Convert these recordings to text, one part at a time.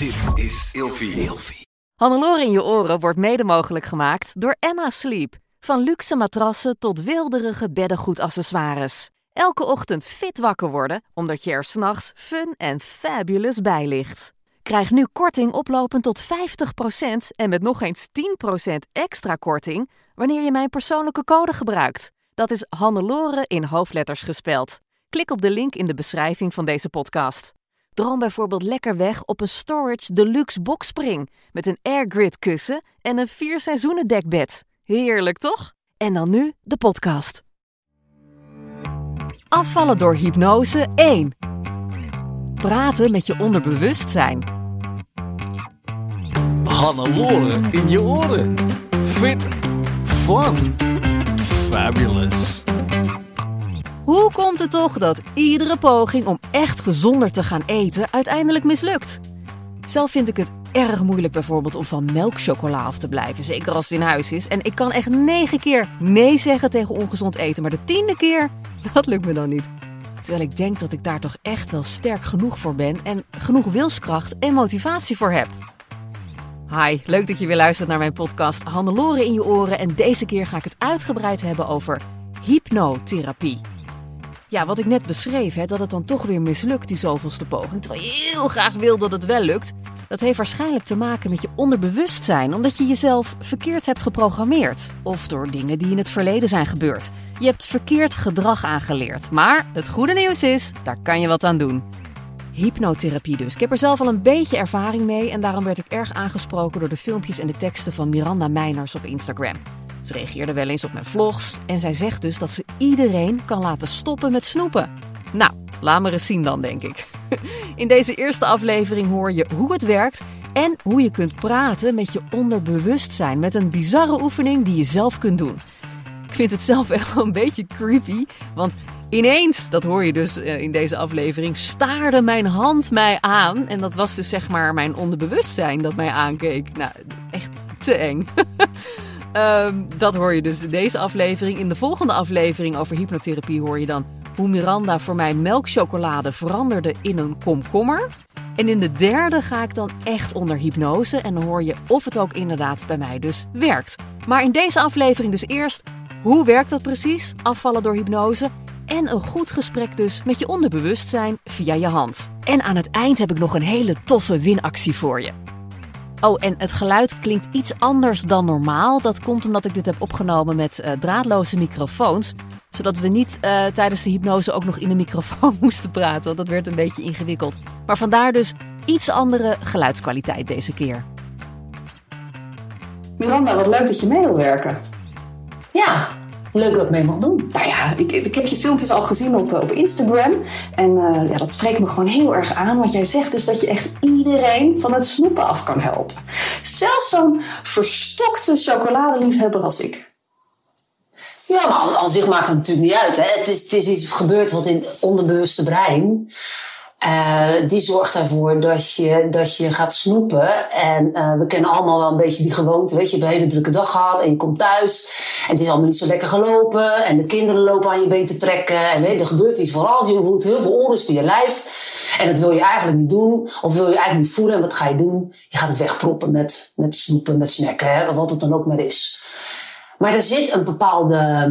Dit is Elvie. Hannelore in je oren wordt mede mogelijk gemaakt door Emma Sleep. Van luxe matrassen tot wilderige beddengoedaccessoires. Elke ochtend fit wakker worden, omdat je er 's nachts fun en fabulous bij ligt. Krijg nu korting oplopend tot 50% en met nog eens 10% extra korting wanneer je mijn persoonlijke code gebruikt. Dat is Hannelore in hoofdletters gespeld. Klik op de link in de beschrijving van deze podcast. Droom bijvoorbeeld lekker weg op een Storage Deluxe Boxspring met een airgrid kussen en een 4 seizoenen dekbed. Heerlijk toch? En dan nu de podcast. Afvallen door hypnose 1. Praten met je onderbewustzijn. Hannelore in je oren. Fit. Fun. Fabulous. Hoe komt het toch dat iedere poging om echt gezonder te gaan eten uiteindelijk mislukt? Zelf vind ik het erg moeilijk bijvoorbeeld om van melkchocola af te blijven, zeker als het in huis is. En ik kan echt 9 keer nee zeggen tegen ongezond eten, maar de 10e keer, dat lukt me dan niet. Terwijl ik denk dat ik daar toch echt wel sterk genoeg voor ben en genoeg wilskracht en motivatie voor heb. Hi, leuk dat je weer luistert naar mijn podcast Hannelore in je oren. En deze keer ga ik het uitgebreid hebben over hypnotherapie. Ja, wat ik net beschreef, dat het dan toch weer mislukt, die zoveelste poging. Terwijl je heel graag wil dat het wel lukt. Dat heeft waarschijnlijk te maken met je onderbewustzijn, omdat je jezelf verkeerd hebt geprogrammeerd. Of door dingen die in het verleden zijn gebeurd. Je hebt verkeerd gedrag aangeleerd. Maar het goede nieuws is, daar kan je wat aan doen. Hypnotherapie dus. Ik heb er zelf al een beetje ervaring mee en daarom werd ik erg aangesproken door de filmpjes en de teksten van Miranda Meiners op Instagram. Ze reageerde wel eens op mijn vlogs en zij zegt dus dat ze iedereen kan laten stoppen met snoepen. Nou, laat maar eens zien dan, denk ik. In deze eerste aflevering hoor je hoe het werkt en hoe je kunt praten met je onderbewustzijn. Met een bizarre oefening die je zelf kunt doen. Ik vind het zelf echt wel een beetje creepy, want ineens, dat hoor je dus in deze aflevering, staarde mijn hand mij aan. En dat was dus zeg maar mijn onderbewustzijn dat mij aankeek. Nou, echt te eng. Dat hoor je dus in deze aflevering. In de volgende aflevering over hypnotherapie hoor je dan hoe Miranda voor mij melkchocolade veranderde in een komkommer. En in de derde ga ik dan echt onder hypnose en dan hoor je of het ook inderdaad bij mij dus werkt. Maar in deze aflevering dus eerst, hoe werkt dat precies? Afvallen door hypnose en een goed gesprek dus met je onderbewustzijn via je hand. En aan het eind heb ik nog een hele toffe winactie voor je. Oh, en het geluid klinkt iets anders dan normaal. Dat komt omdat ik dit heb opgenomen met draadloze microfoons. Zodat we niet tijdens de hypnose ook nog in de microfoon moesten praten. Want dat werd een beetje ingewikkeld. Maar vandaar dus iets andere geluidskwaliteit deze keer. Miranda, wat leuk dat je mee wil werken. Ja, leuk dat ik mee mag doen. Nou ja, ik heb je filmpjes al gezien op Instagram. En ja, dat spreekt me gewoon heel erg aan. Want jij zegt dus dat je echt iedereen van het snoepen af kan helpen. Zelfs zo'n verstokte chocoladeliefhebber als ik. Ja, maar aan zich maakt het natuurlijk niet uit. Hè? Het is iets gebeurd wat in het onderbewuste brein. Die zorgt ervoor dat je gaat snoepen. En we kennen allemaal wel een beetje die gewoonte. Weet je, je hebt een hele drukke dag gehad en je komt thuis. En het is allemaal niet zo lekker gelopen. En de kinderen lopen aan je been te trekken. En weet je, er gebeurt iets vooral. Je voelt heel veel onrust in je lijf. En dat wil je eigenlijk niet doen. Of wil je eigenlijk niet voelen. En wat ga je doen? Je gaat het wegproppen met snoepen, met snacken. Hè? Wat het dan ook maar is. Maar er zit een bepaalde...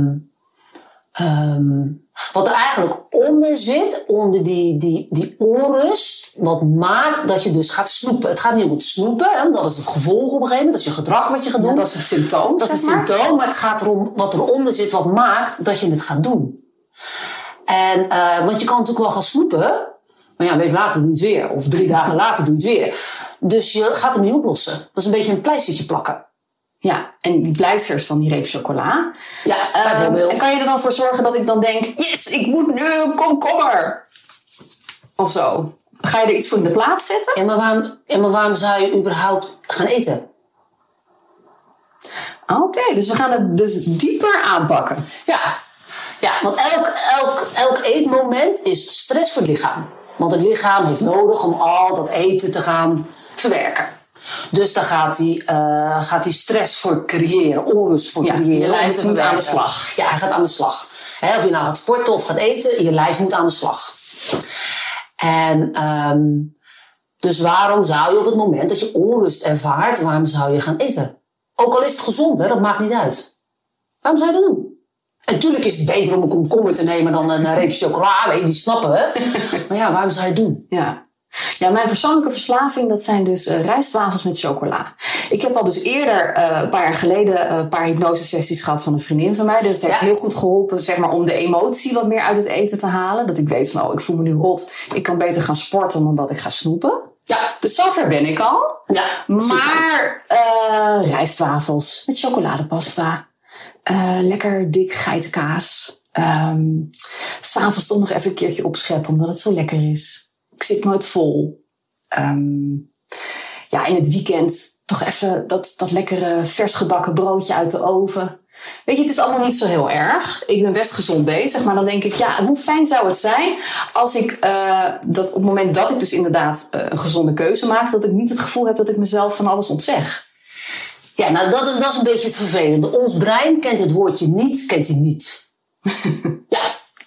wat er eigenlijk onder zit, onder die onrust, wat maakt dat je dus gaat snoepen. Het gaat niet om het snoepen, hè? Dat is het gevolg op een gegeven moment, dat is je gedrag wat je gaat doen. Ja, dat is het symptoom. Dat is het symptoom, maar het gaat erom wat eronder zit, wat maakt dat je het gaat doen. En, want je kan natuurlijk wel gaan snoepen, maar ja, een week later doe je het weer. Of 3 dagen later doe je het weer. Dus je gaat hem niet oplossen. Dat is een beetje een pleistertje plakken. Ja, en die pleister is dan die reep chocola. Ja, bijvoorbeeld. En kan je er dan voor zorgen dat ik dan denk... Yes, ik moet nu een komkommer. Of zo. Ga je er iets voor in de plaats zetten? Ja, maar waarom zou je überhaupt gaan eten? Oké, dus we gaan het dus dieper aanpakken. Ja, want elk eetmoment is stress voor het lichaam. Want het lichaam heeft nodig om al dat eten te gaan verwerken. Dus daar gaat hij stress voor creëren, onrust voor creëren. Je lijf moet aan de slag. Ja, hij gaat aan de slag. He, of je nou gaat sporten of gaat eten, je lijf moet aan de slag. En Dus waarom zou je op het moment dat je onrust ervaart, waarom zou je gaan eten? Ook al is het gezond, hè, dat maakt niet uit. Waarom zou je dat doen? En natuurlijk is het beter om een komkommer te nemen dan een reepje chocolade, die snappen we. Maar ja, waarom zou je het doen? Ja. Ja, mijn persoonlijke verslaving, dat zijn dus rijstwafels met chocola. Ik heb al dus eerder, een paar jaar geleden, een paar hypnosesessies gehad van een vriendin van mij. Dat heeft heel goed geholpen, zeg maar, om de emotie wat meer uit het eten te halen. Dat ik weet van, oh, ik voel me nu rot. Ik kan beter gaan sporten dan dat ik ga snoepen. Ja, dus zover ben ik al. Ja, maar rijstwafels met chocoladepasta. Lekker dik geitenkaas. 'S Avonds toch nog even een keertje opscheppen, omdat het zo lekker is. Ik zit nooit vol. Ja, in het weekend toch even dat lekkere versgebakken broodje uit de oven. Weet je, het is allemaal niet zo heel erg. Ik ben best gezond bezig. Maar dan denk ik, ja, hoe fijn zou het zijn als ik dat op het moment dat ik dus inderdaad een gezonde keuze maak, dat ik niet het gevoel heb dat ik mezelf van alles ontzeg. Ja, nou dat is een beetje het vervelende. Ons brein kent het woordje niet, kent je niet. Ja.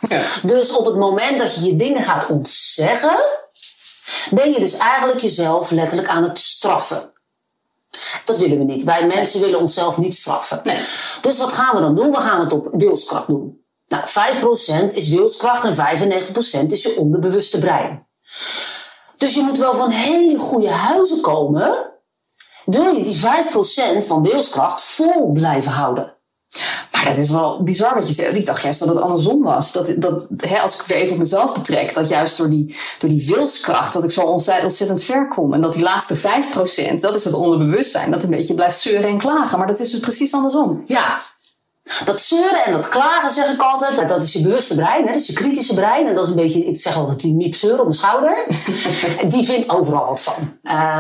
Ja. Dus op het moment dat je je dingen gaat ontzeggen, ben je dus eigenlijk jezelf letterlijk aan het straffen. Dat willen we niet. Wij mensen willen onszelf niet straffen. Nee. Dus wat gaan we dan doen? We gaan het op wilskracht doen. Nou, 5% is wilskracht en 95% is je onderbewuste brein. Dus je moet wel van hele goede huizen komen, wil je die 5% van wilskracht vol blijven houden. Maar dat is wel bizar wat je zegt. Ik dacht juist dat het andersom was. Dat, als ik het weer even op mezelf betrek, dat juist door die wilskracht, dat ik zo ontzettend ver kom. En dat die laatste 5%, dat is dat onderbewustzijn, dat een beetje blijft zeuren en klagen. Maar dat is dus precies andersom. Ja, dat zeuren en dat klagen, zeg ik altijd, dat is je bewuste brein, hè? Dat is je kritische brein. En dat is een beetje, ik zeg altijd, die miep zeuren op mijn schouder. Die vindt overal wat van.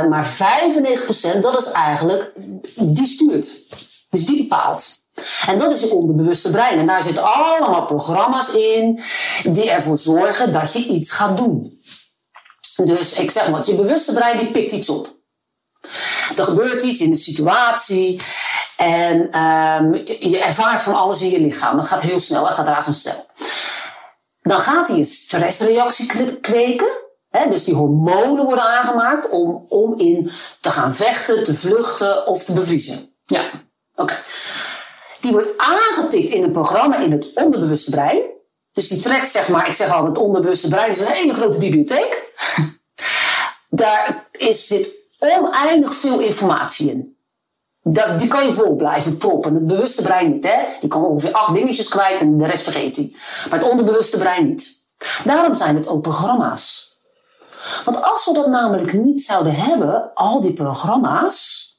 Maar 95%, dat is eigenlijk, die stuurt. Dus die bepaalt. En dat is je onderbewuste brein. En daar zitten allemaal programma's in die ervoor zorgen dat je iets gaat doen. Dus ik zeg maar, je bewuste brein die pikt iets op. Er gebeurt iets in de situatie en je ervaart van alles in je lichaam. Dat gaat heel snel, dat gaat razendsnel. Dan gaat hij een stressreactie kweken. He, dus die hormonen worden aangemaakt om in te gaan vechten, te vluchten of te bevriezen. Ja, oké. Die wordt aangetikt in een programma in het onderbewuste brein. Dus die trekt, zeg maar, ik zeg altijd, het onderbewuste brein is een hele grote bibliotheek. Daar zit oneindig veel informatie in. Die kan je vol blijven proppen. Het bewuste brein niet, hè. Die kan ongeveer 8 dingetjes kwijt en de rest vergeet hij. Maar het onderbewuste brein niet. Daarom zijn het ook programma's. Want als we dat namelijk niet zouden hebben, al die programma's,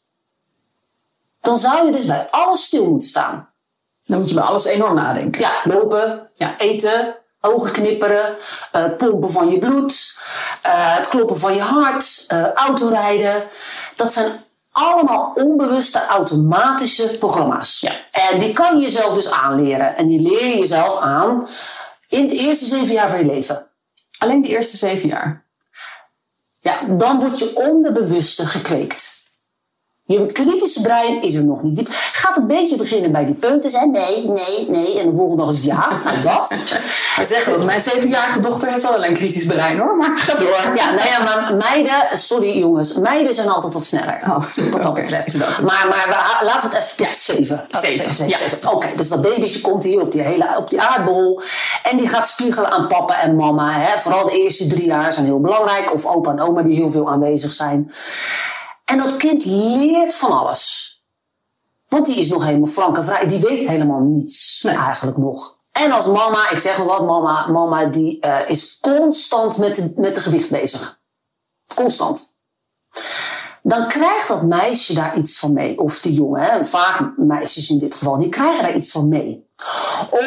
dan zou je dus bij alles stil moeten staan. Dan moet je bij alles enorm nadenken. Ja, lopen, ja, eten, ogen knipperen, pompen van je bloed, het kloppen van je hart, autorijden. Dat zijn allemaal onbewuste automatische programma's. Ja. En die kan je jezelf dus aanleren. En die leer je jezelf aan in de eerste 7 jaar van je leven. Alleen de eerste 7 jaar. Ja, dan wordt je onderbewuste gekweekt. Je kritische brein is er nog niet diep. Gaat een beetje beginnen bij die punten. Hè? Nee. En de volgende nog eens ja. Nou, dat. Hij zegt dat mijn 7-jarige dochter heeft wel een kritisch brein, hoor. Maar ga door. Ja, nou ja, maar meiden... Sorry, jongens. Meiden zijn altijd wat sneller. Wat dat betreft. Maar laten we het even... Ja, 7. Oké, dus dat babytje komt hier op die aardbol. En die gaat spiegelen aan papa en mama. Hè? Vooral de eerste 3 jaar zijn heel belangrijk. Of opa en oma die heel veel aanwezig zijn. En dat kind leert van alles. Want die is nog helemaal frank en vrij. Die weet helemaal niets eigenlijk nog. En als mama, ik zeg maar wat, mama die is constant met de gewicht bezig. Constant. Dan krijgt dat meisje daar iets van mee. Of die jongen, hè? Vaak meisjes in dit geval, die krijgen daar iets van mee.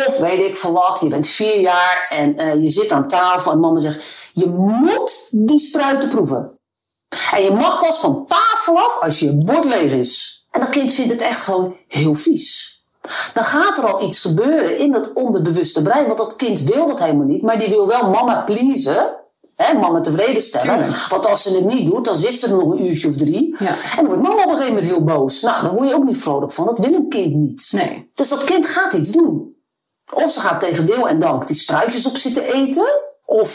Of weet ik veel wat, je bent 4 jaar en je zit aan tafel en mama zegt, je moet die spruiten proeven. En je mag pas van tafel af als je bord leeg is. En dat kind vindt het echt gewoon heel vies. Dan gaat er al iets gebeuren in dat onderbewuste brein. Want dat kind wil dat helemaal niet. Maar die wil wel mama pleasen. Hè, mama tevreden stellen. Tuurlijk. Want als ze het niet doet, dan zit ze er nog een uurtje of 3. Ja. En dan wordt mama op een gegeven moment heel boos. Nou, daar word je ook niet vrolijk van. Dat wil een kind niet. Nee. Dus dat kind gaat iets doen. Of ze gaat tegen wil en dank die spruitjes op zitten eten. Of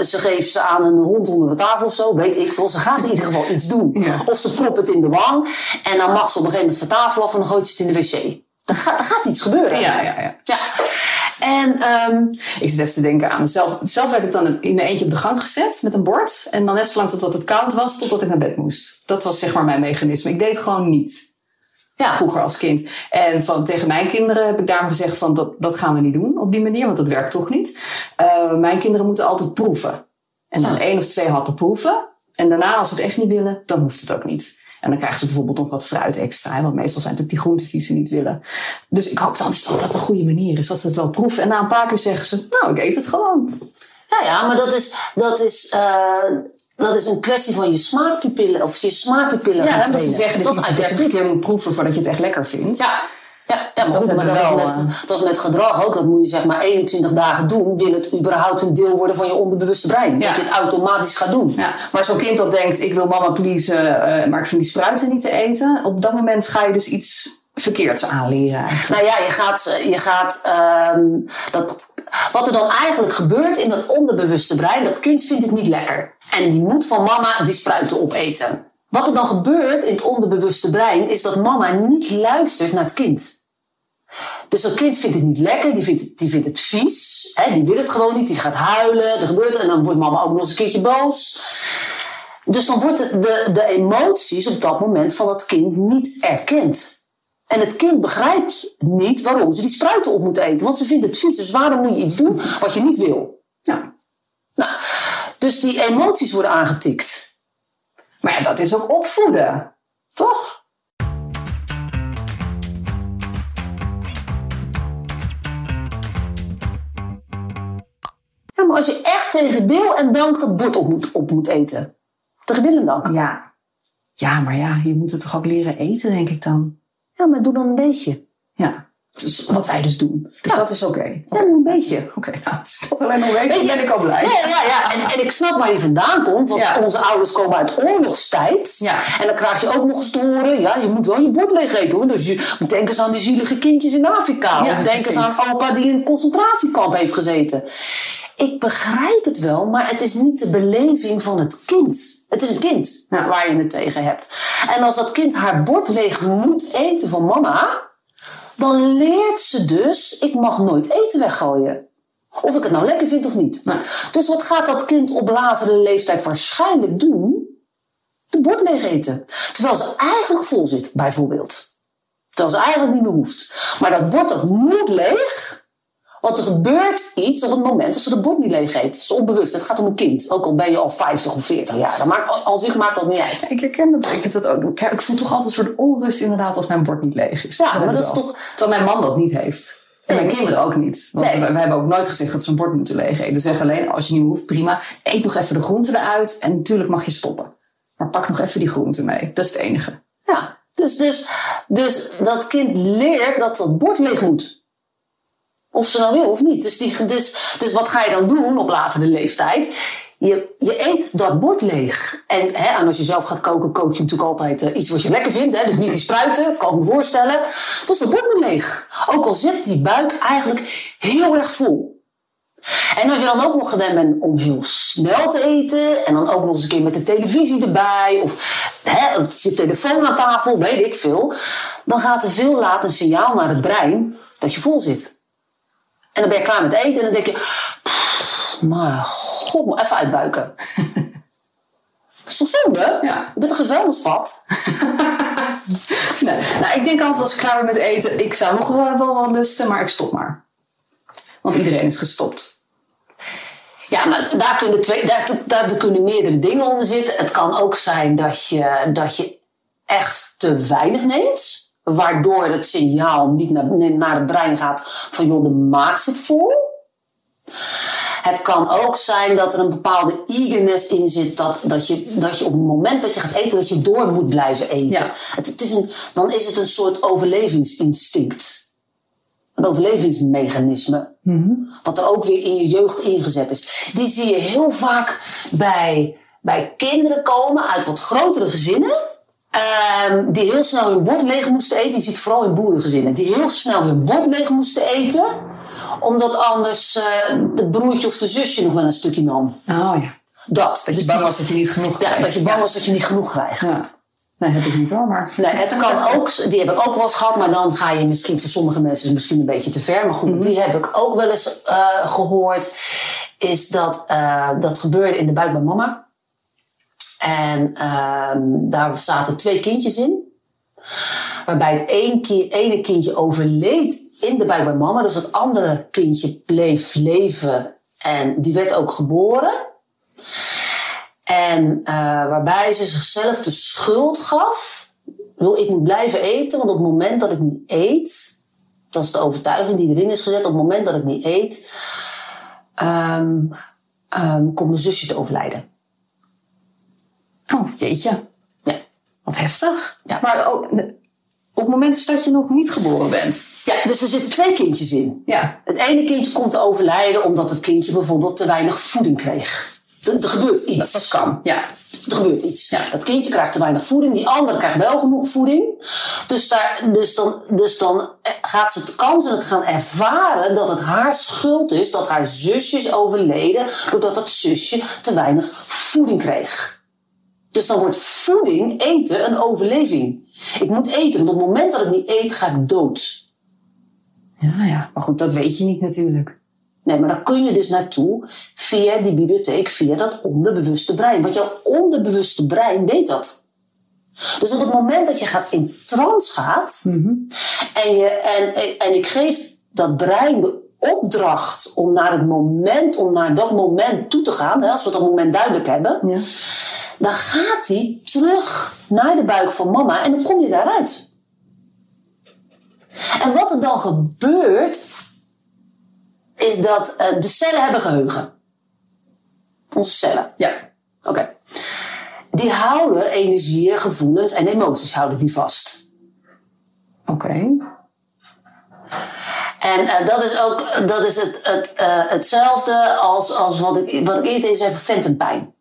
ze geeft ze aan een hond onder de tafel of zo. Weet ik veel. Ze gaat in ieder geval iets doen. Ja. Of ze propt het in de wang. En dan mag ze op een gegeven moment van tafel af en dan gooit ze het in de wc. Er gaat iets gebeuren. Ja. En ik zit even te denken aan mezelf. Zelf werd ik dan in mijn eentje op de gang gezet met een bord. En dan net zolang totdat het koud was, totdat ik naar bed moest. Dat was zeg maar mijn mechanisme. Ik deed het gewoon niet. Ja, vroeger als kind. En tegen mijn kinderen heb ik daarom gezegd van dat gaan we niet doen op die manier, want dat werkt toch niet. Mijn kinderen moeten altijd proeven. En dan 1 of 2 happen proeven. En daarna, als ze het echt niet willen, dan hoeft het ook niet. En dan krijgen ze bijvoorbeeld nog wat fruit extra. Want meestal zijn het natuurlijk die groentes die ze niet willen. Dus ik hoop dan dat dat een goede manier is. Dat ze het wel proeven. En na een paar keer zeggen ze, nou, ik eet het gewoon. Ja, maar dat is een kwestie van je smaakpapillen. Of je smaakpapillen gaan trainen. Ja, dat ze zeggen dat je 30 keer moet proeven voordat je het echt lekker vindt. Ja, maar goed, dat is met gedrag ook. Dat moet je zeg maar 21 dagen doen. Wil het überhaupt een deel worden van je onderbewuste brein? Ja. Dat je het automatisch gaat doen. Ja. Maar zo'n kind dat denkt, ik wil mama pleasen, maar ik vind die spruiten niet te eten. Op dat moment ga je dus iets verkeerds aanleren eigenlijk. Nou ja, wat er dan eigenlijk gebeurt in dat onderbewuste brein, dat kind vindt het niet lekker. En die moet van mama die spruiten opeten. Wat er dan gebeurt in het onderbewuste brein is dat mama niet luistert naar het kind. Dus dat kind vindt het niet lekker, die vindt het vies, die wil het gewoon niet, die gaat huilen, er gebeurt, en dan wordt mama ook nog eens een keertje boos. Dus dan wordt de emoties op dat moment van dat kind niet erkend. En het kind begrijpt niet waarom ze die spruiten op moet eten, want ze vindt het vies, dus waarom moet je iets doen wat je niet wil? Nou, dus die emoties worden aangetikt. Maar ja, dat is ook opvoeden, toch? Ja, maar als je echt tegen wil en dank dat bord op moet eten. Tegen wil en dank. Ja, maar ja, je moet het toch ook leren eten, denk ik dan. Ja, maar doe dan een beetje. Ja. Dus wat wij dus doen. Dus dat is oké. Ja, een beetje. Oké, nou, als dat alleen nog een beetje, ben ik al blij. Ja. En ik snap waar je vandaan komt. Want onze ouders komen uit oorlogstijd. Ja. En dan krijg je ook nog eens te horen. Ja, je moet wel je bord leeg eten hoor. Dus denk eens aan die zielige kindjes in Afrika. Ja, of denk eens aan opa die in een concentratiekamp heeft gezeten. Ik begrijp het wel, maar het is niet de beleving van het kind. Het is een kind waar je het tegen hebt. En als dat kind haar bord leeg moet eten van mama, dan leert ze dus, ik mag nooit eten weggooien. Of ik het nou lekker vind of niet. Maar, dus wat gaat dat kind op latere leeftijd waarschijnlijk doen? De bord leeg eten. Terwijl ze eigenlijk vol zit, bijvoorbeeld. Terwijl ze eigenlijk niet meer hoeft. Maar dat bord, dat moet leeg. Want er gebeurt iets op het moment dat ze de bord niet leeg eet. Het is onbewust. Het gaat om een kind. Ook al ben je al 50 of 40 jaar. Maakt dat niet uit. Ja, ik herken dat. Ik heb dat ook. Ik voel toch altijd een soort onrust inderdaad als mijn bord niet leeg is. Ja, maar dat is toch... Terwijl mijn man dat niet heeft. En mijn kinderen ook niet. Want we hebben ook nooit gezegd dat ze een bord moeten leeg eten. Dus zeg alleen, als je niet meer hoeft, prima. Eet nog even de groenten eruit. En natuurlijk mag je stoppen. Maar pak nog even die groenten mee. Dat is het enige. Ja, dus dat kind leert dat bord leeg moet. Of ze nou wil of niet. Dus wat ga je dan doen op latere leeftijd? Je eet dat bord leeg. En als je zelf gaat koken, kook je natuurlijk altijd iets wat je lekker vindt. Dus niet die spruiten, kan ik me voorstellen. Dus dat bord moet leeg. Ook al zit die buik eigenlijk heel erg vol. En als je dan ook nog gewend bent om heel snel te eten. En dan ook nog eens een keer met de televisie erbij. Of je telefoon aan tafel, weet ik veel. Dan gaat er veel later een signaal naar het brein dat je vol zit. En dan ben je klaar met eten en dan denk je, maar god, moet even uitbuiken. Dat is toch zonde? Ja. Je bent een gevuilnisvat. Nee. Nou, ik denk altijd als ik klaar ben met eten, ik zou nog wel wat lusten, maar ik stop maar. Want iedereen is gestopt. Ja, maar daar kunnen meerdere dingen onder zitten. Het kan ook zijn dat je echt te weinig neemt. Waardoor het signaal niet naar het brein gaat van joh, de maag zit vol. Het kan ook zijn dat er een bepaalde eagerness in zit. Dat je op het moment dat je gaat eten, dat je door moet blijven eten. Ja. Dan is het een soort overlevingsinstinct. Een overlevingsmechanisme. Mm-hmm. Wat er ook weer in je jeugd ingezet is. Die zie je heel vaak bij kinderen komen uit wat grotere gezinnen. Die heel snel hun bord leeg moesten eten. Je ziet het vooral in boerengezinnen. Die heel snel hun bord leeg moesten eten. omdat anders de broertje of de zusje nog wel een stukje nam. Oh ja. Dat je bang was dat je niet genoeg krijgt. Ja, dat je bang was dat je niet genoeg krijgt. Ja. Nee, heb ik niet hoor, maar... Nee, het kan ook, die heb ik ook wel eens gehad, maar dan ga je misschien, voor sommige mensen is misschien een beetje te ver. Maar goed, die heb ik ook wel eens gehoord. Is dat, dat gebeurde in de buik bij mama. En daar zaten 2 kindjes in. Waarbij het ene kindje overleed in de buik bij mama. Dus het andere kindje bleef leven. En die werd ook geboren. En waarbij ze zichzelf de schuld gaf. Ik moet blijven eten, want op het moment dat ik niet eet... Dat is de overtuiging die erin is gezet. Op het moment dat ik niet eet... komt mijn zusje te overlijden. Oh, jeetje. Ja. Wat heftig. Ja. Maar ook, op het moment is dat je nog niet geboren bent. Ja, dus er zitten 2 kindjes in. Ja. Het ene kindje komt te overlijden... omdat het kindje bijvoorbeeld te weinig voeding kreeg. Er gebeurt iets. Dat kan, ja. Er gebeurt iets. Ja. Dat kindje krijgt te weinig voeding. Die andere krijgt wel genoeg voeding. Dus dan gaat ze de kans en het gaan ervaren dat het haar schuld is dat haar zusje is overleden doordat dat zusje te weinig voeding kreeg. Dus dan wordt voeding, eten, een overleving. Ik moet eten, want op het moment dat ik niet eet, ga ik dood. Ja. Maar goed, dat weet je niet natuurlijk. Nee, maar daar kun je dus naartoe via die bibliotheek, via dat onderbewuste brein. Want jouw onderbewuste brein weet dat. Dus op het moment dat je in trance gaat... En ik geef dat brein de opdracht om naar dat moment toe te gaan... Hè, als we dat moment duidelijk hebben... Ja. Dan gaat hij terug naar de buik van mama en dan kom je daaruit. En wat er dan gebeurt... is dat de cellen hebben geheugen. Onze cellen. Ja. Oké. Die houden energieën, gevoelens en emoties houden die vast. Oké. En dat is hetzelfde als wat ik eerder eens zei voor phantompijn.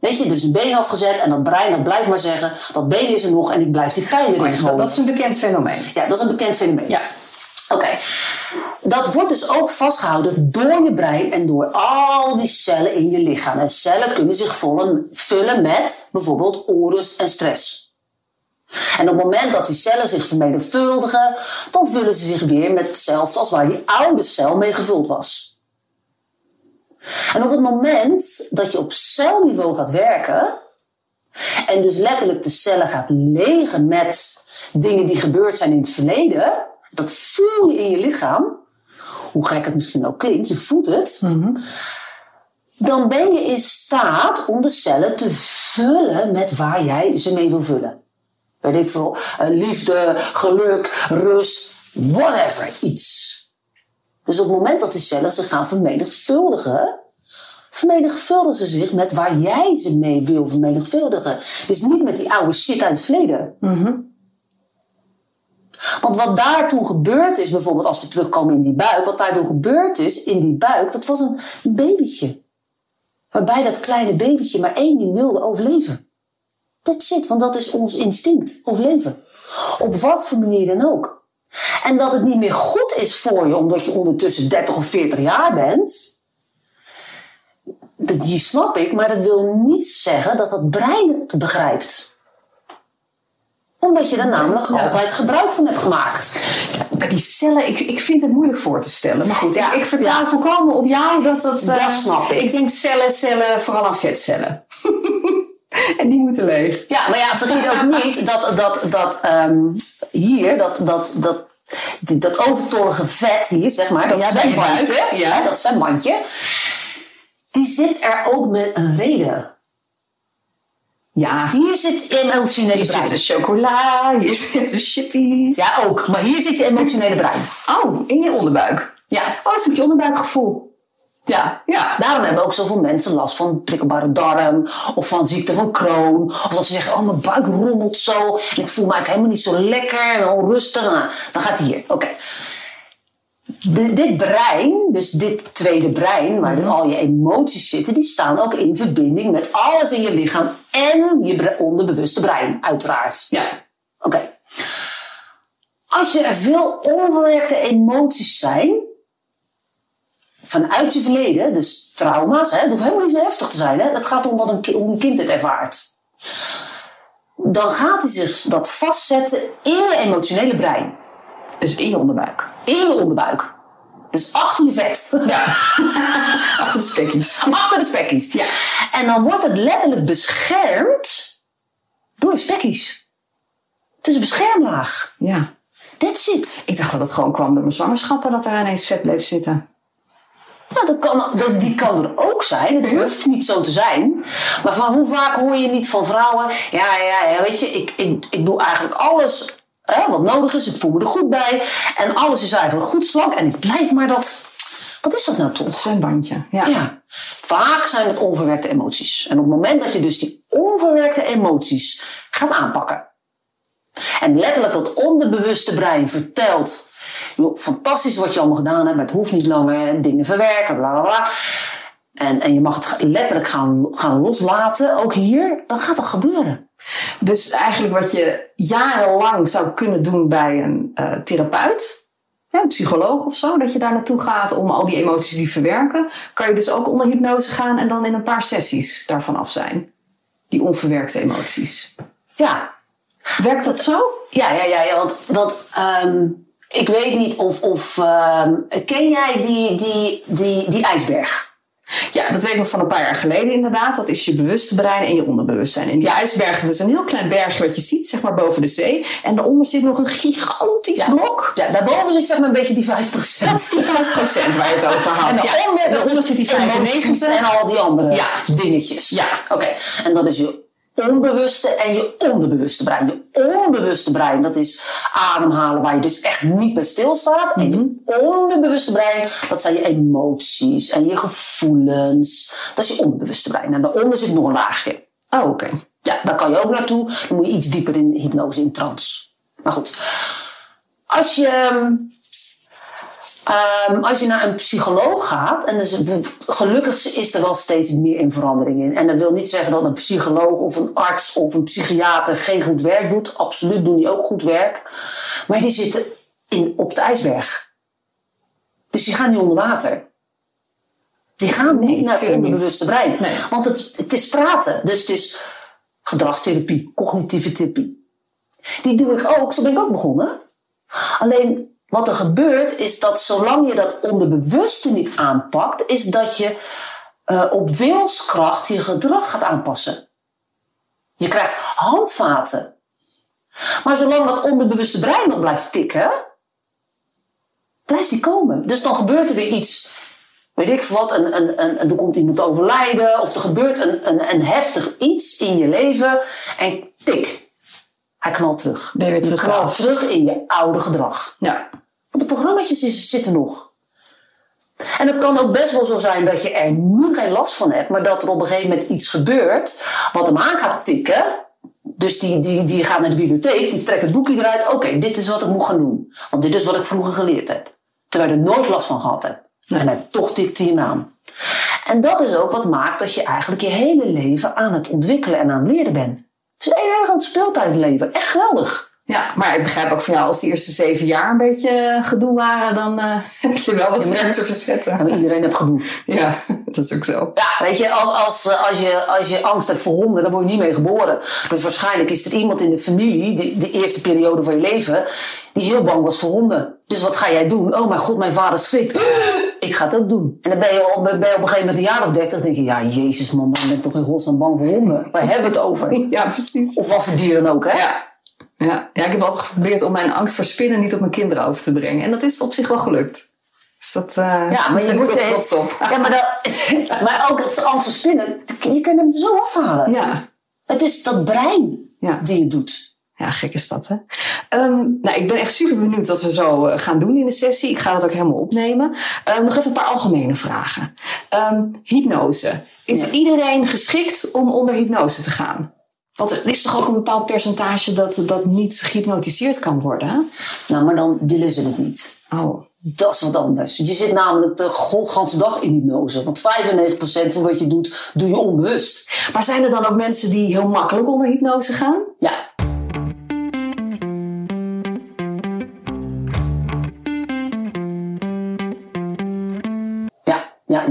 Weet je, er is een been afgezet en dat brein dat blijft maar zeggen... dat been is er nog en ik blijf die pijn erin voelen. Dat is een bekend fenomeen. Ja, dat is een bekend fenomeen. Ja. Oké. Dat wordt dus ook vastgehouden door je brein en door al die cellen in je lichaam. En cellen kunnen zich vullen met bijvoorbeeld onrust en stress. En op het moment dat die cellen zich vermenigvuldigen, dan vullen ze zich weer met hetzelfde als waar die oude cel mee gevuld was. En op het moment dat je op celniveau gaat werken, en dus letterlijk de cellen gaat legen met dingen die gebeurd zijn in het verleden... Dat voel je in je lichaam. Hoe gek het misschien ook klinkt. Je voelt het. Dan ben je in staat om de cellen te vullen met waar jij ze mee wil vullen. Weet ik veel. Liefde, geluk, rust. Whatever. Iets. Dus op het moment dat die cellen zich gaan vermenigvuldigen... vermenigvuldigen ze zich met waar jij ze mee wil vermenigvuldigen. Dus niet met die oude shit uit het verleden. Want wat daartoe gebeurd is, bijvoorbeeld als we terugkomen in die buik... wat daardoor gebeurd is in die buik, dat was een babytje. Waarbij dat kleine babytje maar één ding wilde overleven. That's it, want dat is ons instinct, overleven. Op wat voor manier dan ook. En dat het niet meer goed is voor je, omdat je ondertussen 30 of 40 jaar bent... die snap ik, maar dat wil niet zeggen dat het brein het begrijpt... Omdat je er namelijk altijd gebruik van hebt gemaakt. Ja, die cellen, ik vind het moeilijk voor te stellen. Maar goed, ik vertrouw volkomen op jou dat... dat snap ik. Ik denk cellen, vooral aan vetcellen. En die moeten leeg. Ja, maar ja, vergeet ook niet dat overtollige vet hier, zeg maar, dat zwembandje. Ja. Dat zwembandje. Die zit er ook met een reden. Ja. Hier zit je emotionele brein. Hier zit de chocola, hier zitten chippies. Ja, ook. Maar hier zit je emotionele brein. Oh, in je onderbuik. Ja. Oh, dat is je onderbuikgevoel. Ja. Daarom hebben ook zoveel mensen last van prikkelbare darm. Of van ziekte van Crohn. Of dat ze zeggen, oh, mijn buik rommelt zo. En ik voel me eigenlijk helemaal niet zo lekker en onrustig. Nou, dan gaat hij hier. Oké. Dit brein, dus dit tweede brein, waar al je emoties zitten, die staan ook in verbinding met alles in je lichaam en je onderbewuste brein, uiteraard. Ja. Oké. Als er veel onverwerkte emoties zijn, vanuit je verleden, dus trauma's, hè, het hoeft helemaal niet zo heftig te zijn. Hè, het gaat om wat hoe een kind het ervaart. Dan gaat hij zich dat vastzetten in je emotionele brein. Dus in je onderbuik. In je onderbuik. Dus achter je vet. Ja. Achter de spekkies. Achter de spekkies. Ja. En dan wordt het letterlijk beschermd door je spekkies. Het is een beschermlaag. Ja. That's it. Ik dacht dat het gewoon kwam door mijn zwangerschappen dat er ineens vet bleef zitten. Nou, die kan er ook zijn. Dat hoeft niet zo te zijn. Maar van hoe vaak hoor je niet van vrouwen... Ja, weet je, ik doe eigenlijk alles... wat nodig is, ik voel me er goed bij. En alles is eigenlijk goed slank. En ik blijf maar dat... Wat is dat nou toch? Dat zwembandje. Ja. Ja. Vaak zijn het onverwerkte emoties. En op het moment dat je dus die onverwerkte emoties gaat aanpakken. En letterlijk dat onderbewuste brein vertelt... Joh, fantastisch wat je allemaal gedaan hebt. Maar het hoeft niet langer. Dingen verwerken. Blablabla. En je mag het letterlijk gaan loslaten. Ook hier. Dan gaat dat gebeuren. Dus eigenlijk wat je jarenlang zou kunnen doen bij een therapeut, een psycholoog of zo, dat je daar naartoe gaat om al die emoties die verwerken, kan je dus ook onder hypnose gaan en dan in een paar sessies daarvan af zijn. Die onverwerkte emoties. Ja. Werkt dat zo? Ja, want ik weet niet of ken jij die ijsberg? Ja, dat weet ik nog van een paar jaar geleden inderdaad. Dat is je bewuste brein en je onderbewustzijn. En die ijsberg, dat is een heel klein bergje wat je ziet, zeg maar boven de zee. En daaronder zit nog een gigantisch blok. Ja, daarboven zit zeg maar een beetje die 5%. Dat is die 5% waar je het over had. En daaronder zit die 95% en al die andere dingetjes. Ja, oké. En dat is je onbewuste en je onderbewuste brein. Je onbewuste brein, dat is ademhalen waar je dus echt niet bij stilstaat. En je onderbewuste brein, dat zijn je emoties en je gevoelens. Dat is je onderbewuste brein. En daaronder zit nog een laagje. Oh, oké. Ja, daar kan je ook naartoe. Dan moet je iets dieper in hypnose, in trance. Maar goed. Als je naar een psycholoog gaat, en dus, gelukkig is er wel steeds meer in verandering in. En dat wil niet zeggen dat een psycholoog of een arts of een psychiater geen goed werk doet. Absoluut doen die ook goed werk. Maar die zitten op de ijsberg. Dus die gaan niet onder water. Die gaan niet naar het onderbewuste brein. Nee. Want het is praten. Dus het is gedragstherapie, cognitieve therapie. Die doe ik ook, zo ben ik ook begonnen. Alleen... Wat er gebeurt is dat zolang je dat onderbewuste niet aanpakt... is dat je op wilskracht je gedrag gaat aanpassen. Je krijgt handvaten. Maar zolang dat onderbewuste brein nog blijft tikken... blijft die komen. Dus dan gebeurt er weer iets. Weet ik wat, er komt iemand overlijden... of er gebeurt een heftig iets in je leven... en tik. Hij knalt terug. Ben je weer terug? Je knalt terug in je oude gedrag. Ja. Want de programma's zitten nog. En het kan ook best wel zo zijn dat je er nu geen last van hebt. Maar dat er op een gegeven moment iets gebeurt. Wat hem aan gaat tikken. Dus die gaat naar de bibliotheek. Die trekt het boekje eruit. Oké, dit is wat ik moet gaan doen. Want dit is wat ik vroeger geleerd heb. Terwijl ik er nooit last van gehad heb. En hij toch tikt hij hem aan. En dat is ook wat maakt dat je eigenlijk je hele leven aan het ontwikkelen en aan het leren bent. Het is een heel groot speeltuinleven. Echt geweldig. Ja, maar ik begrijp ook van jou, als de eerste 7 jaar een beetje gedoe waren, dan heb je wel wat meer te verzetten. Ja, maar iedereen heeft gedoe. Ja, dat is ook zo. Ja, weet je, als je angst hebt voor honden, dan word je niet mee geboren. Dus waarschijnlijk is er iemand in de familie, de eerste periode van je leven, die heel bang was voor honden. Dus wat ga jij doen? Oh mijn god, mijn vader schrikt. Ik ga het ook doen. En dan ben je op een gegeven moment een jaar of 30, denk je, ja, jezus man, ik ben toch in godsnaam bang voor honden. Waar hebben we het over? Ja, precies. Of wat voor dieren ook, hè? Ja. Ja, ik heb altijd geprobeerd om mijn angst voor spinnen niet op mijn kinderen over te brengen. En dat is op zich wel gelukt. Dus dat maar je moet er trots op. Ja, maar ook dat angst voor spinnen, je kunt hem er zo afhalen. Ja. Het is dat brein die het doet. Ja, gek is dat, hè? Ik ben echt super benieuwd wat we zo gaan doen in de sessie. Ik ga dat ook helemaal opnemen. Nog even een paar algemene vragen. Hypnose. Is iedereen geschikt om onder hypnose te gaan? Want er is toch ook een bepaald percentage dat niet gehypnotiseerd kan worden, hè? Nou, maar dan willen ze het niet. Oh. Dat is wat anders. Je zit namelijk de godganse dag in hypnose. Want 95% van wat je doet, doe je onbewust. Maar zijn er dan ook mensen die heel makkelijk onder hypnose gaan? Ja.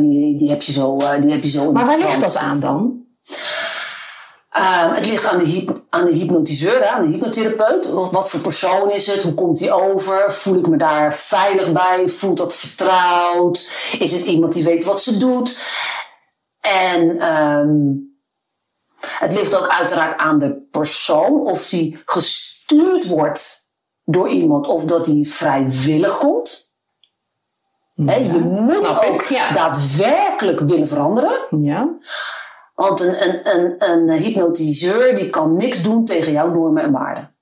die heb je zo in. Maar waar ligt dat aan dan? Het ligt aan de hypnotiseur, aan de hypnotherapeut. Wat voor persoon is het? Hoe komt die over? Voel ik me daar veilig bij? Voelt dat vertrouwd? Is het iemand die weet wat ze doet? En het ligt ook uiteraard aan de persoon. Of die gestuurd wordt door iemand. Of dat die vrijwillig komt. Ja, je moet ook daadwerkelijk willen veranderen. Ja. Want een hypnotiseur die kan niks doen tegen jouw normen en waarden.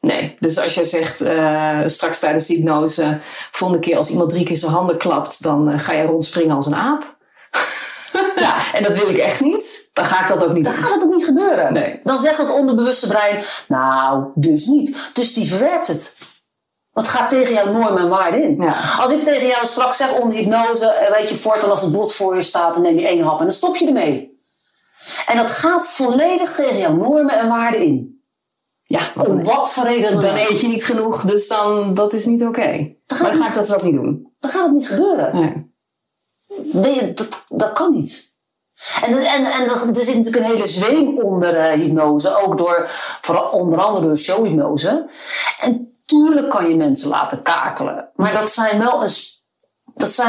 Nee, dus als jij zegt straks tijdens de hypnose... volgende keer als iemand 3 keer zijn handen klapt... dan ga jij rondspringen als een aap. Ja, en dat wil ik echt niet. Dan ga ik dat ook niet doen. Dan gaat het ook niet gebeuren. Nee. Dan zegt het onderbewuste brein... nou, dus niet. Dus die verwerpt het. Wat gaat tegen jouw normen en waarden in? Ja. Als ik tegen jou straks zeg onder hypnose... weet je, voortaan als het bord voor je staat... dan neem je 1 hap en dan stop je ermee. En dat gaat volledig tegen jouw normen en waarden in. Ja, wat voor reden dan eet je niet genoeg, dus dan dat is niet oké. Maar dan ga ik dat ook niet doen. Dan gaat het niet gebeuren. Nee. Dat kan niet. En er zit natuurlijk een hele zweem onder hypnose. Ook onder andere door showhypnose. En... tuurlijk kan je mensen laten kakelen. Maar dat zijn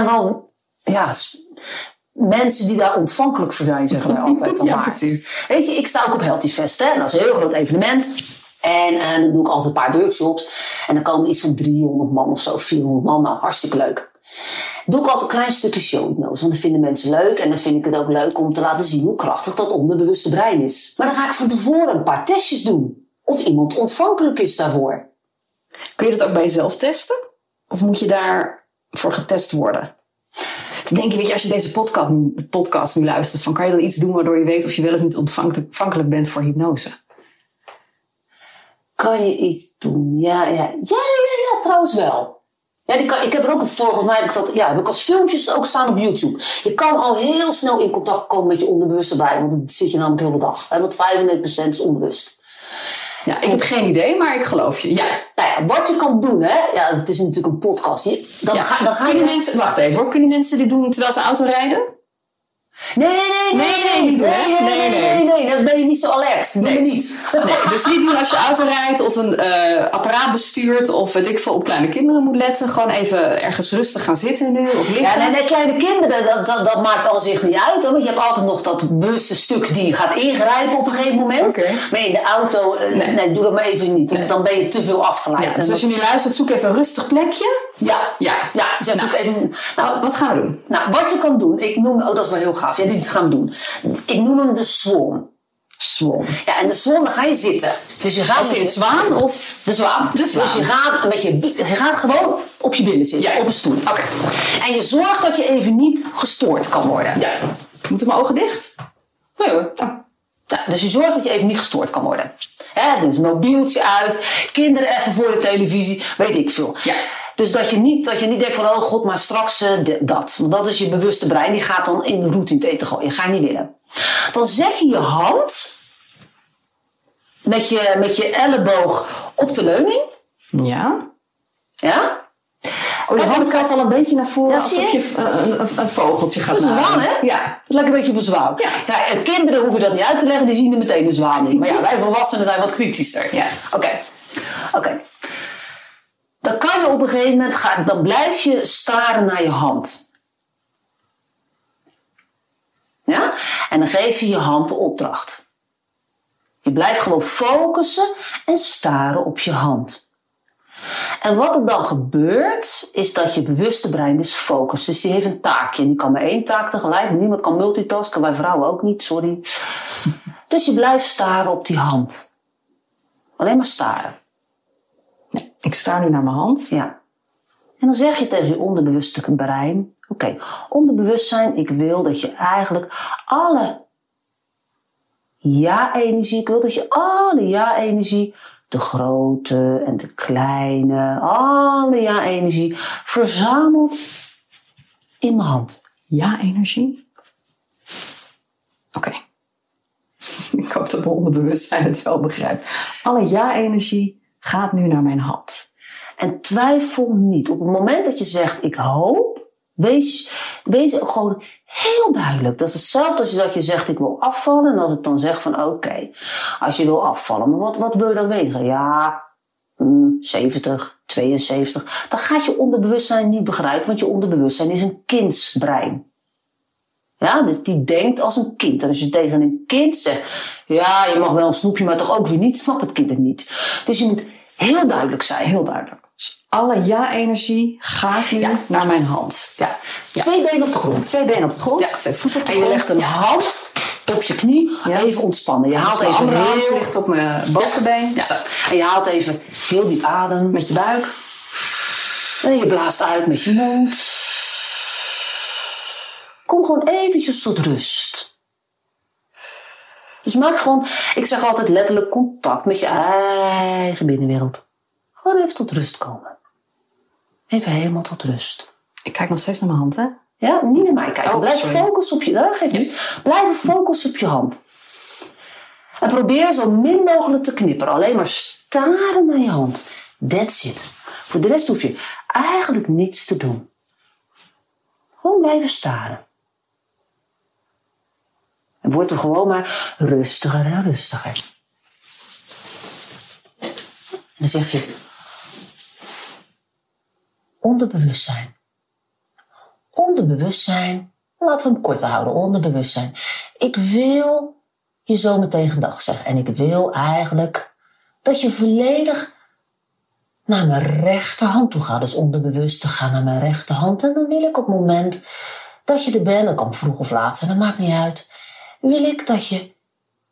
wel mensen die daar ontvankelijk voor zijn, zeggen wij altijd al. Ja, precies. Weet je, ik sta ook op Healthy Fest. Hè? En dat is een heel groot evenement. En dan doe ik altijd een paar workshops. En dan komen iets van 300 man of zo, 400 man. Nou, hartstikke leuk. Doe ik altijd een klein stukje showhypnose. Want dat vinden mensen leuk. En dan vind ik het ook leuk om te laten zien hoe krachtig dat onderbewuste brein is. Maar dan ga ik van tevoren een paar testjes doen. Of iemand ontvankelijk is daarvoor. Kun je dat ook bij jezelf testen? Of moet je daarvoor getest worden? Dan denk je, weet je, als je deze podcast nu luistert... van kan je dan iets doen waardoor je weet of je wel of niet ontvankelijk bent voor hypnose? Kan je iets doen? Ja, trouwens wel. Ja, ik heb er ook volgens mij... heb ik als filmpjes ook staan op YouTube. Je kan al heel snel in contact komen met je onderbewuste bij. Want dat zit je namelijk de hele dag. Hè? Want 95% is onbewust. Ja, ik heb geen idee, maar ik geloof je. Ja. Nou ja, wat je kan doen, hè. Ja, het is natuurlijk een podcast. Wacht even hoor. Kunnen mensen dit doen terwijl ze auto rijden? Nee. Dan ben je niet zo alert. Doe je niet. Nee, dus niet doen als je auto rijdt of een apparaat bestuurt of weet ik veel, op kleine kinderen moet letten. Gewoon even ergens rustig gaan zitten nu of liggen. Ja, nee, kleine kinderen, dat maakt al zich niet uit. Hoor. Want je hebt altijd nog dat bewuste stuk die gaat ingrijpen op een gegeven moment. Okay. Maar in de auto, nee, doe dat maar even niet. Nee. Dan ben je te veel afgeleid. Ja, dus als je nu luistert, zoek even een rustig plekje. Zoek even. Nou, wat gaan we doen? Nou, wat je kan doen, ik noem... Oh, dat is wel heel gaaf. Ja, dit gaan we doen. Ik noem hem de swarm. Swarm. Ja, en de swarm, dan ga je zitten. Dus je gaat in de zwaan of... De zwaan. Dus je gaat gewoon op je billen zitten. Ja. Op een stoel. Oké. Okay. En je zorgt dat je even niet gestoord kan worden. Ja. Moeten mijn ogen dicht? Nee hoor. Ja, dus je zorgt dat je even niet gestoord kan worden. Hè, dus mobieltje uit. Kinderen even voor de televisie. Weet ik veel. Ja. Dus dat je niet denkt van, oh god, maar straks dat. Want dat is je bewuste brein. Die gaat dan in de roet in het eten gooien. Ga je niet willen. Dan zet je je hand met je elleboog op de leuning. Ja. Ja. Oh, je hand gaat al een beetje naar voren, ja, alsof je een vogeltje gaat maken. Dat is een zwaan, hè? Ja. Het lijkt een beetje op een zwaan. Ja. Ja, kinderen hoeven dat niet uit te leggen. Die zien er meteen een zwaan in. Maar ja, wij volwassenen zijn wat kritischer. Ja. Oké. Dan kan je op een gegeven moment gaan... Dan blijf je staren naar je hand. Ja? En dan geef je je hand de opdracht. Je blijft gewoon focussen en staren op je hand. En wat er dan gebeurt... is dat je bewuste brein dus focust. Dus die heeft een taakje. En die kan maar 1 taak tegelijk. Niemand kan multitasken. Wij vrouwen ook niet, sorry. Dus je blijft staren op die hand. Alleen maar staren. Ik sta nu naar mijn hand. Ja. En dan zeg je tegen je onderbewuste brein... Oké, onderbewustzijn, ik wil dat je eigenlijk alle ja-energie... Ik wil dat je alle ja-energie, de grote en de kleine... alle ja-energie verzamelt in mijn hand. Ja-energie? Oké. Ik hoop dat mijn onderbewustzijn het wel begrijpt. Alle ja-energie... gaat nu naar mijn hand. En twijfel niet. Op het moment dat je zegt... ik hoop Wees ook gewoon heel duidelijk. Dat is hetzelfde als dat je zegt ik wil afvallen. En als ik dan zeg van oké, als je wil afvallen. Maar wat wil je dan wegen? Ja, 70, 72. Dan gaat je onderbewustzijn niet begrijpen. Want je onderbewustzijn is een kindsbrein. Ja, dus die denkt als een kind. En als je tegen een kind zegt. Ja, je mag wel een snoepje, maar toch ook weer niet. Snapt het kind het niet. Dus je moet heel duidelijk zijn. Heel duidelijk. Dus alle ja-energie gaat nu naar mijn hand. Ja. Ja. Twee benen op de grond. Twee benen op de grond. Ja. Twee voeten op de grond. En je legt een hand op je knie. Ja. Even ontspannen. Je haalt even mijn hand recht op mijn bovenbeen. Ja. Ja. En je haalt even heel diep adem met je buik. En je blaast uit met je mond. Kom gewoon eventjes tot rust. Dus maak gewoon, ik zeg altijd letterlijk contact met je eigen binnenwereld. Gewoon even tot rust komen. Even helemaal tot rust. Ik kijk nog steeds naar mijn hand, hè? Ja, niet naar mij kijken. Blijf focussen op je hand. En probeer zo min mogelijk te knipperen. Alleen maar staren naar je hand. That's it. Voor de rest hoef je eigenlijk niets te doen. Gewoon blijven staren. En wordt er gewoon maar rustiger en rustiger. En dan zeg je... Onderbewustzijn. Onderbewustzijn. Laten we hem kort houden. Onderbewustzijn. Ik wil je zo meteen gedag zeggen. En ik wil eigenlijk dat je volledig naar mijn rechterhand toe gaat. Dus onderbewust te gaan naar mijn rechterhand. En dan wil ik op het moment dat je er bent. Dat kan vroeg of laat zijn. Dat maakt niet uit. Wil ik dat je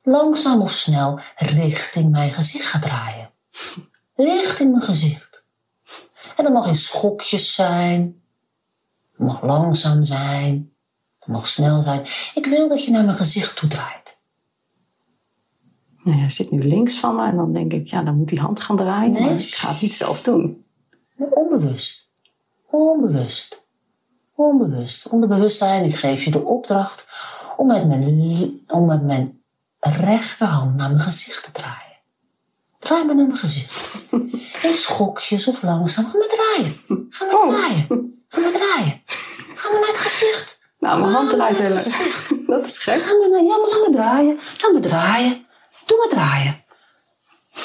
langzaam of snel richting mijn gezicht gaat draaien. Richting mijn gezicht. En dat mag in schokjes zijn. Dat mag langzaam zijn. Dat mag snel zijn. Ik wil dat je naar mijn gezicht toe draait. Nou, hij zit nu links van me en dan denk ik, ja, dan moet die hand gaan draaien. Nee, maar ik ga het niet zelf doen. Onbewust. Onbewust. Onbewust. Onderbewustzijn, ik geef je de opdracht om met mijn rechterhand naar mijn gezicht te draaien. Draai maar naar mijn gezicht. In schokjes of langzaam. Ga maar draaien. Ga maar draaien. Ga maar draaien. Ga maar naar het gezicht. Nou, mijn hand draait heel erg. Dat is gek. Ga maar naar, ja, maar laat maar draaien. Laat maar draaien. Doe maar draaien.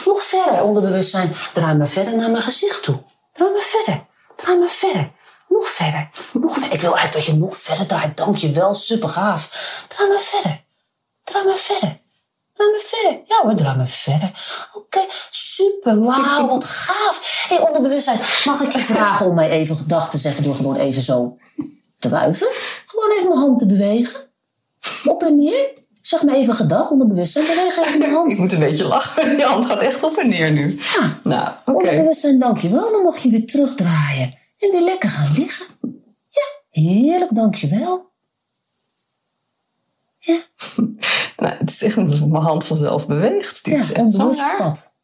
Nog verder, onderbewustzijn. Draai maar verder naar mijn gezicht toe. Draai maar verder. Draai maar verder. Nog verder. Nog verder. Ik wil eigenlijk dat je nog verder draait. Dank je wel. Super gaaf. Draai maar verder. Draai maar verder. Draai maar verder. Ja hoor, draai maar verder. Oké, super. Wauw, wat gaaf. Hé, onderbewustzijn. Mag ik je vragen om mij even gedag te zeggen door gewoon even zo te wuiven? Gewoon even mijn hand te bewegen. Op en neer. Zeg maar even gedag, onderbewustzijn. Beweeg even mijn hand. Ik moet een beetje lachen. Je hand gaat echt op en neer nu. Ja. Nou, oké. Onderbewustzijn, dankjewel. Dan mag je weer terugdraaien. En weer lekker gaan liggen. Ja, heerlijk, dankjewel. Ja. Nou, het is echt alsof mijn hand vanzelf beweegt. Dit is echt onbewust vat.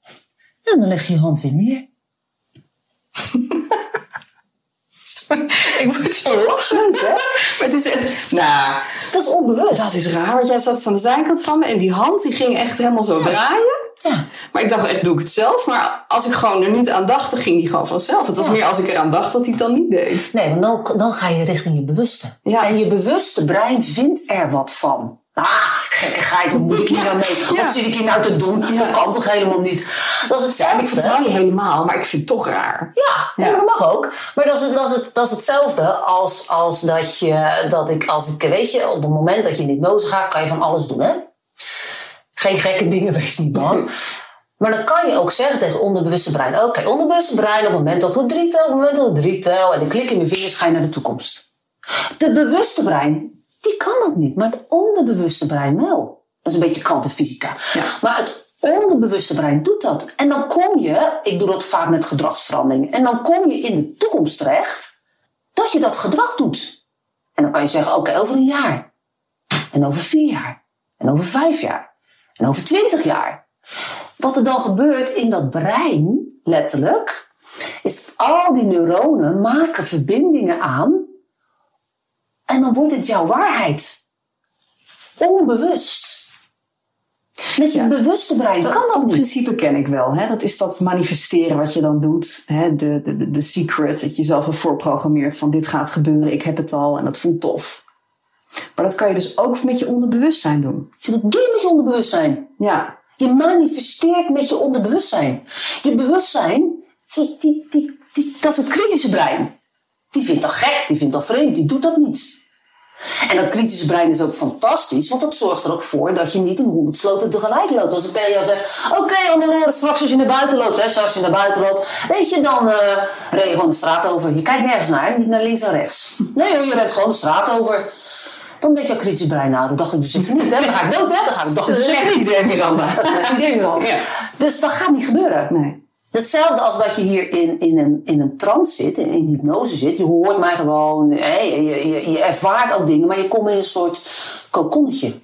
En dan leg je je hand weer neer. Sorry, ik moet zo lachen, hè? Maar het is echt... Nou, dat is onbewust. Dat is raar, want jij zat aan de zijkant van me. En die hand die ging echt helemaal zo draaien. Ja. Maar ik dacht echt, doe ik het zelf? Maar als ik gewoon er niet aan dacht, dan ging die gewoon vanzelf. Het was meer als ik eraan dacht dat hij het dan niet deed. Nee, want dan ga je richting je bewuste. Ja. En je bewuste brein vindt er wat van. Ah, gekkigheid, wat moet ik hier nou mee? Wat zit ik hier nou te doen? Ja. Dat kan toch helemaal niet? Dat is hetzelfde. Ja, ik vertrouw je helemaal, maar ik vind het toch raar. Ja, dat mag ook. Maar dat is hetzelfde als dat ik, weet je, op het moment dat je in hypnose gaat, kan je van alles doen, hè? Geen gekke dingen, wees niet bang. Maar dan kan je ook zeggen tegen onderbewuste brein. Oké, onderbewuste brein, op het moment dat het drietal, op het moment dat het drietal. En ik klik in mijn vingers, ga je naar de toekomst. De bewuste brein, die kan dat niet. Maar het onderbewuste brein wel. Dat is een beetje kwantumfysica. Ja. Maar het onderbewuste brein doet dat. En dan kom je, ik doe dat vaak met gedragsverandering. En dan kom je in de toekomst terecht dat je dat gedrag doet. En dan kan je zeggen, oké, over een jaar. En over 4 jaar. En over 5 jaar. En over 20 jaar. Wat er dan gebeurt in dat brein, letterlijk, is dat al die neuronen maken verbindingen aan. En dan wordt het jouw waarheid. Onbewust. Met je bewuste brein kan dat niet. Principe ken ik wel. Hè? Dat is dat manifesteren wat je dan doet. Hè? De secret, dat je jezelf ervoor programmeert van dit gaat gebeuren, ik heb het al en dat voelt tof. Maar dat kan je dus ook met je onderbewustzijn doen. Dat doe je met je onderbewustzijn. Ja. Je manifesteert met je onderbewustzijn. Je bewustzijn, dat is het kritische brein. Die vindt dat gek, die vindt dat vreemd, die doet dat niet. En dat kritische brein is ook fantastisch, want dat zorgt er ook voor dat je niet in 100 sloten tegelijk loopt. Als ik tegen jou zeg, oké, Hannelore, straks als je naar buiten loopt, hè, straks als je naar buiten loopt, weet je, dan ren je gewoon de straat over. Je kijkt nergens naar, niet naar links en rechts. Nee, je rent gewoon de straat over. Dan denk je, kritisch brein, nou, dat dacht ik dus even niet, hè. Dan ga ik dood, hè. Dan ga ik dat is slecht idee, Miranda. Ja. Dus dat gaat niet gebeuren. Nee. Hetzelfde als dat je hier in een trance zit, in hypnose zit. Je hoort mij gewoon, je ervaart al dingen, maar je komt in een soort kokonnetje.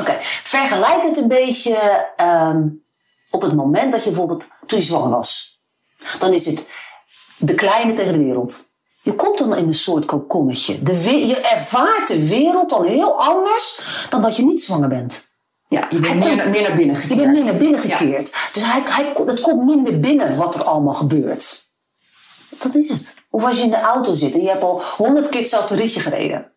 Oké, vergelijk het een beetje op het moment dat je bijvoorbeeld, toen je zwanger was. Dan is het de kleine tegen de wereld. Je komt dan in een soort kokonnetje. Je ervaart de wereld dan heel anders dan dat je niet zwanger bent. Ja, je bent meer naar binnen gekeerd. Dus dat komt minder binnen wat er allemaal gebeurt. Dat is het. Of als je in de auto zit en je hebt al 100 keer hetzelfde ritje gereden.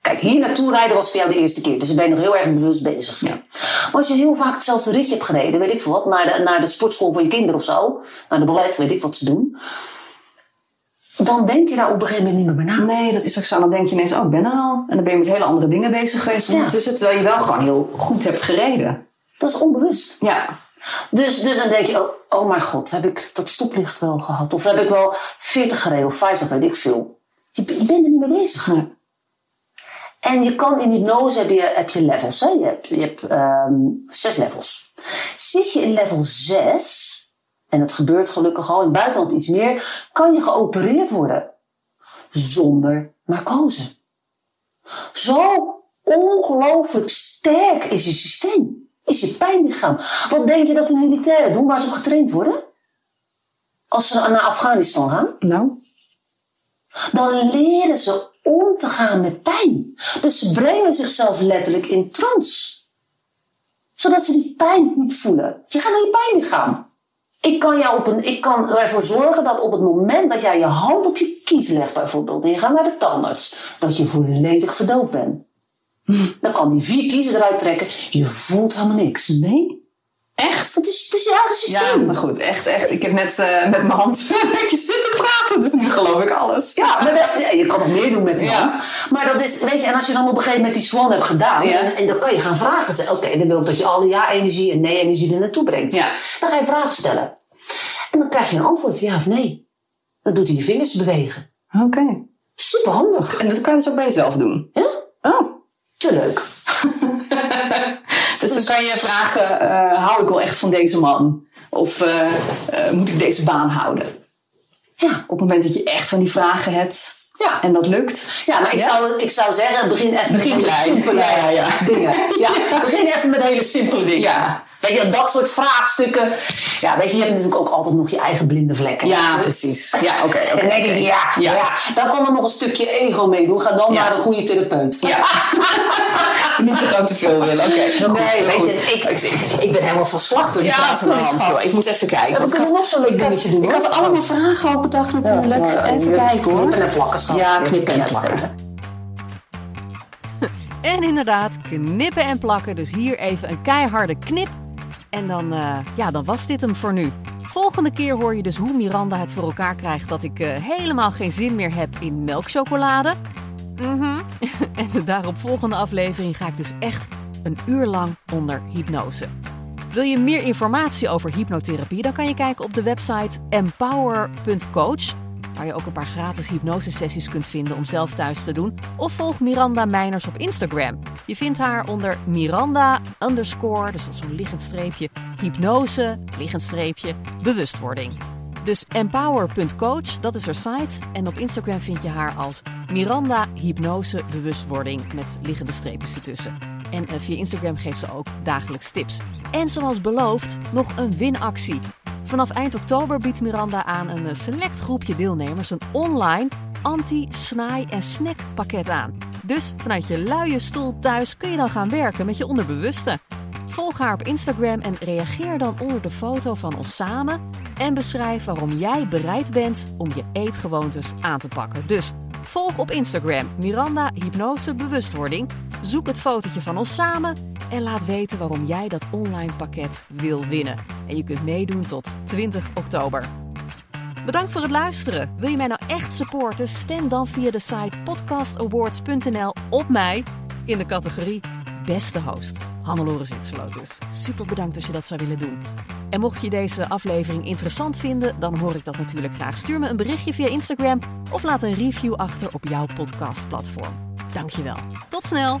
Kijk, hier naartoe rijden was voor jou de eerste keer. Dus dan ben je nog heel erg bewust bezig. Ja. Maar als je heel vaak hetzelfde ritje hebt gereden, weet ik veel wat, naar de sportschool van je kinderen of zo. Naar de ballet, weet ik wat ze doen. Dan denk je daar op een gegeven moment niet meer na. Nee, dat is ook zo. Dan denk je ineens, oh, ik ben er al. En dan ben je met hele andere dingen bezig geweest ondertussen. Ja. Terwijl je wel gewoon heel goed hebt gereden. Dat is onbewust. Ja. Dus dan denk je, oh mijn god, heb ik dat stoplicht wel gehad? Of heb ik wel 40 gereden of 50, weet ik veel. Je bent er niet mee bezig. Nee. En je kan in hypnose, heb je levels. Hè? Je hebt 6 levels. Zit je in level 6... En dat gebeurt gelukkig al in het buitenland iets meer. Kan je geopereerd worden. Zonder narcose. Zo ongelooflijk sterk is je systeem. Is je pijnlichaam. Wat denk je dat de militairen doen waar ze op getraind worden? Als ze naar Afghanistan gaan. Nou. Dan leren ze om te gaan met pijn. Dus ze brengen zichzelf letterlijk in trance. Zodat ze die pijn niet voelen. Je gaat naar je pijnlichaam. Ik kan ervoor zorgen dat op het moment dat jij je hand op je kies legt bijvoorbeeld. En je gaat naar de tandarts. Dat je volledig verdoofd bent. Dan kan die 4 kiezen eruit trekken. Je voelt helemaal niks. Nee? Echt? Het is je eigen systeem. Ja, maar goed. Echt. Ik heb net met mijn hand met je zitten praten. Dus nu geloof ik alles. Ja, maar je kan nog meer doen met die hand. Maar dat is, weet je, en als je dan op een gegeven moment die swan hebt gedaan. Ja. En dan kan je gaan vragen stellen. Oké, dan wil ik dat je alle ja-energie en nee-energie er naartoe brengt. Ja. Dan ga je vragen stellen. En dan krijg je een antwoord, ja of nee. Dan doet hij je vingers bewegen. Oké. Superhandig. En dat kan je dus ook bij jezelf doen. Ja? Oh. Te leuk. Dus dan kan je vragen, hou ik wel echt van deze man? Of moet ik deze baan houden? Ja. Op het moment dat je echt van die vragen hebt. Ja. En dat lukt. Ja, maar ik zou zeggen, begin met simpele dingen. Ja. Begin even met hele simpele dingen. Ja. Weet je, dat soort vraagstukken. Ja, weet je, je hebt natuurlijk ook altijd nog je eigen blinde vlekken. Ja, precies. Ja, oké. En dan denk ik, dan kan er nog een stukje ego mee doen. Ga dan naar een goede therapeut. Ja. Niet te gaan te veel willen. Oké. Nee, weet je, ik ben helemaal van slag door die plaats van de hand. Ik moet even kijken. Ja, we kunnen nog zo'n leuk dingetje doen. Ik had allemaal vragen al bedacht natuurlijk. Even kijken hoor. Knippen en plakken, schat. Ja, knippen en plakken. En inderdaad, knippen en plakken. Dus hier even een keiharde knip. En dan, dan was dit hem voor nu. Volgende keer hoor je dus hoe Miranda het voor elkaar krijgt dat ik helemaal geen zin meer heb in melkchocolade. En de daaropvolgende aflevering ga ik dus echt een uur lang onder hypnose. Wil je meer informatie over hypnotherapie? Dan kan je kijken op de website empower.coach. Waar je ook een paar gratis hypnosesessies kunt vinden om zelf thuis te doen. Of volg Miranda Meiners op Instagram. Je vindt haar onder Miranda_, dus dat is zo'n liggend streepje, hypnose, liggend streepje, bewustwording. Dus empower.coach, dat is haar site. En op Instagram vind je haar als Miranda Hypnose Bewustwording met liggende streepjes ertussen. En via Instagram geeft ze ook dagelijks tips. En zoals beloofd, nog een winactie. Vanaf eind oktober biedt Miranda aan een select groepje deelnemers een online anti-snaai- en snackpakket aan. Dus vanuit je luie stoel thuis kun je dan gaan werken met je onderbewuste. Volg haar op Instagram en reageer dan onder de foto van ons samen. En beschrijf waarom jij bereid bent om je eetgewoontes aan te pakken. Dus volg op Instagram Miranda Hypnose Bewustwording. Zoek het fotootje van ons samen en laat weten waarom jij dat online pakket wil winnen. En je kunt meedoen tot 20 oktober. Bedankt voor het luisteren. Wil je mij nou echt supporten? Stem dan via de site podcastawards.nl op mij in de categorie Beste Host. Hannelore Zitselo dus. Super bedankt als je dat zou willen doen. En mocht je deze aflevering interessant vinden, dan hoor ik dat natuurlijk graag. Stuur me een berichtje via Instagram of laat een review achter op jouw podcastplatform. Dankjewel. Tot snel!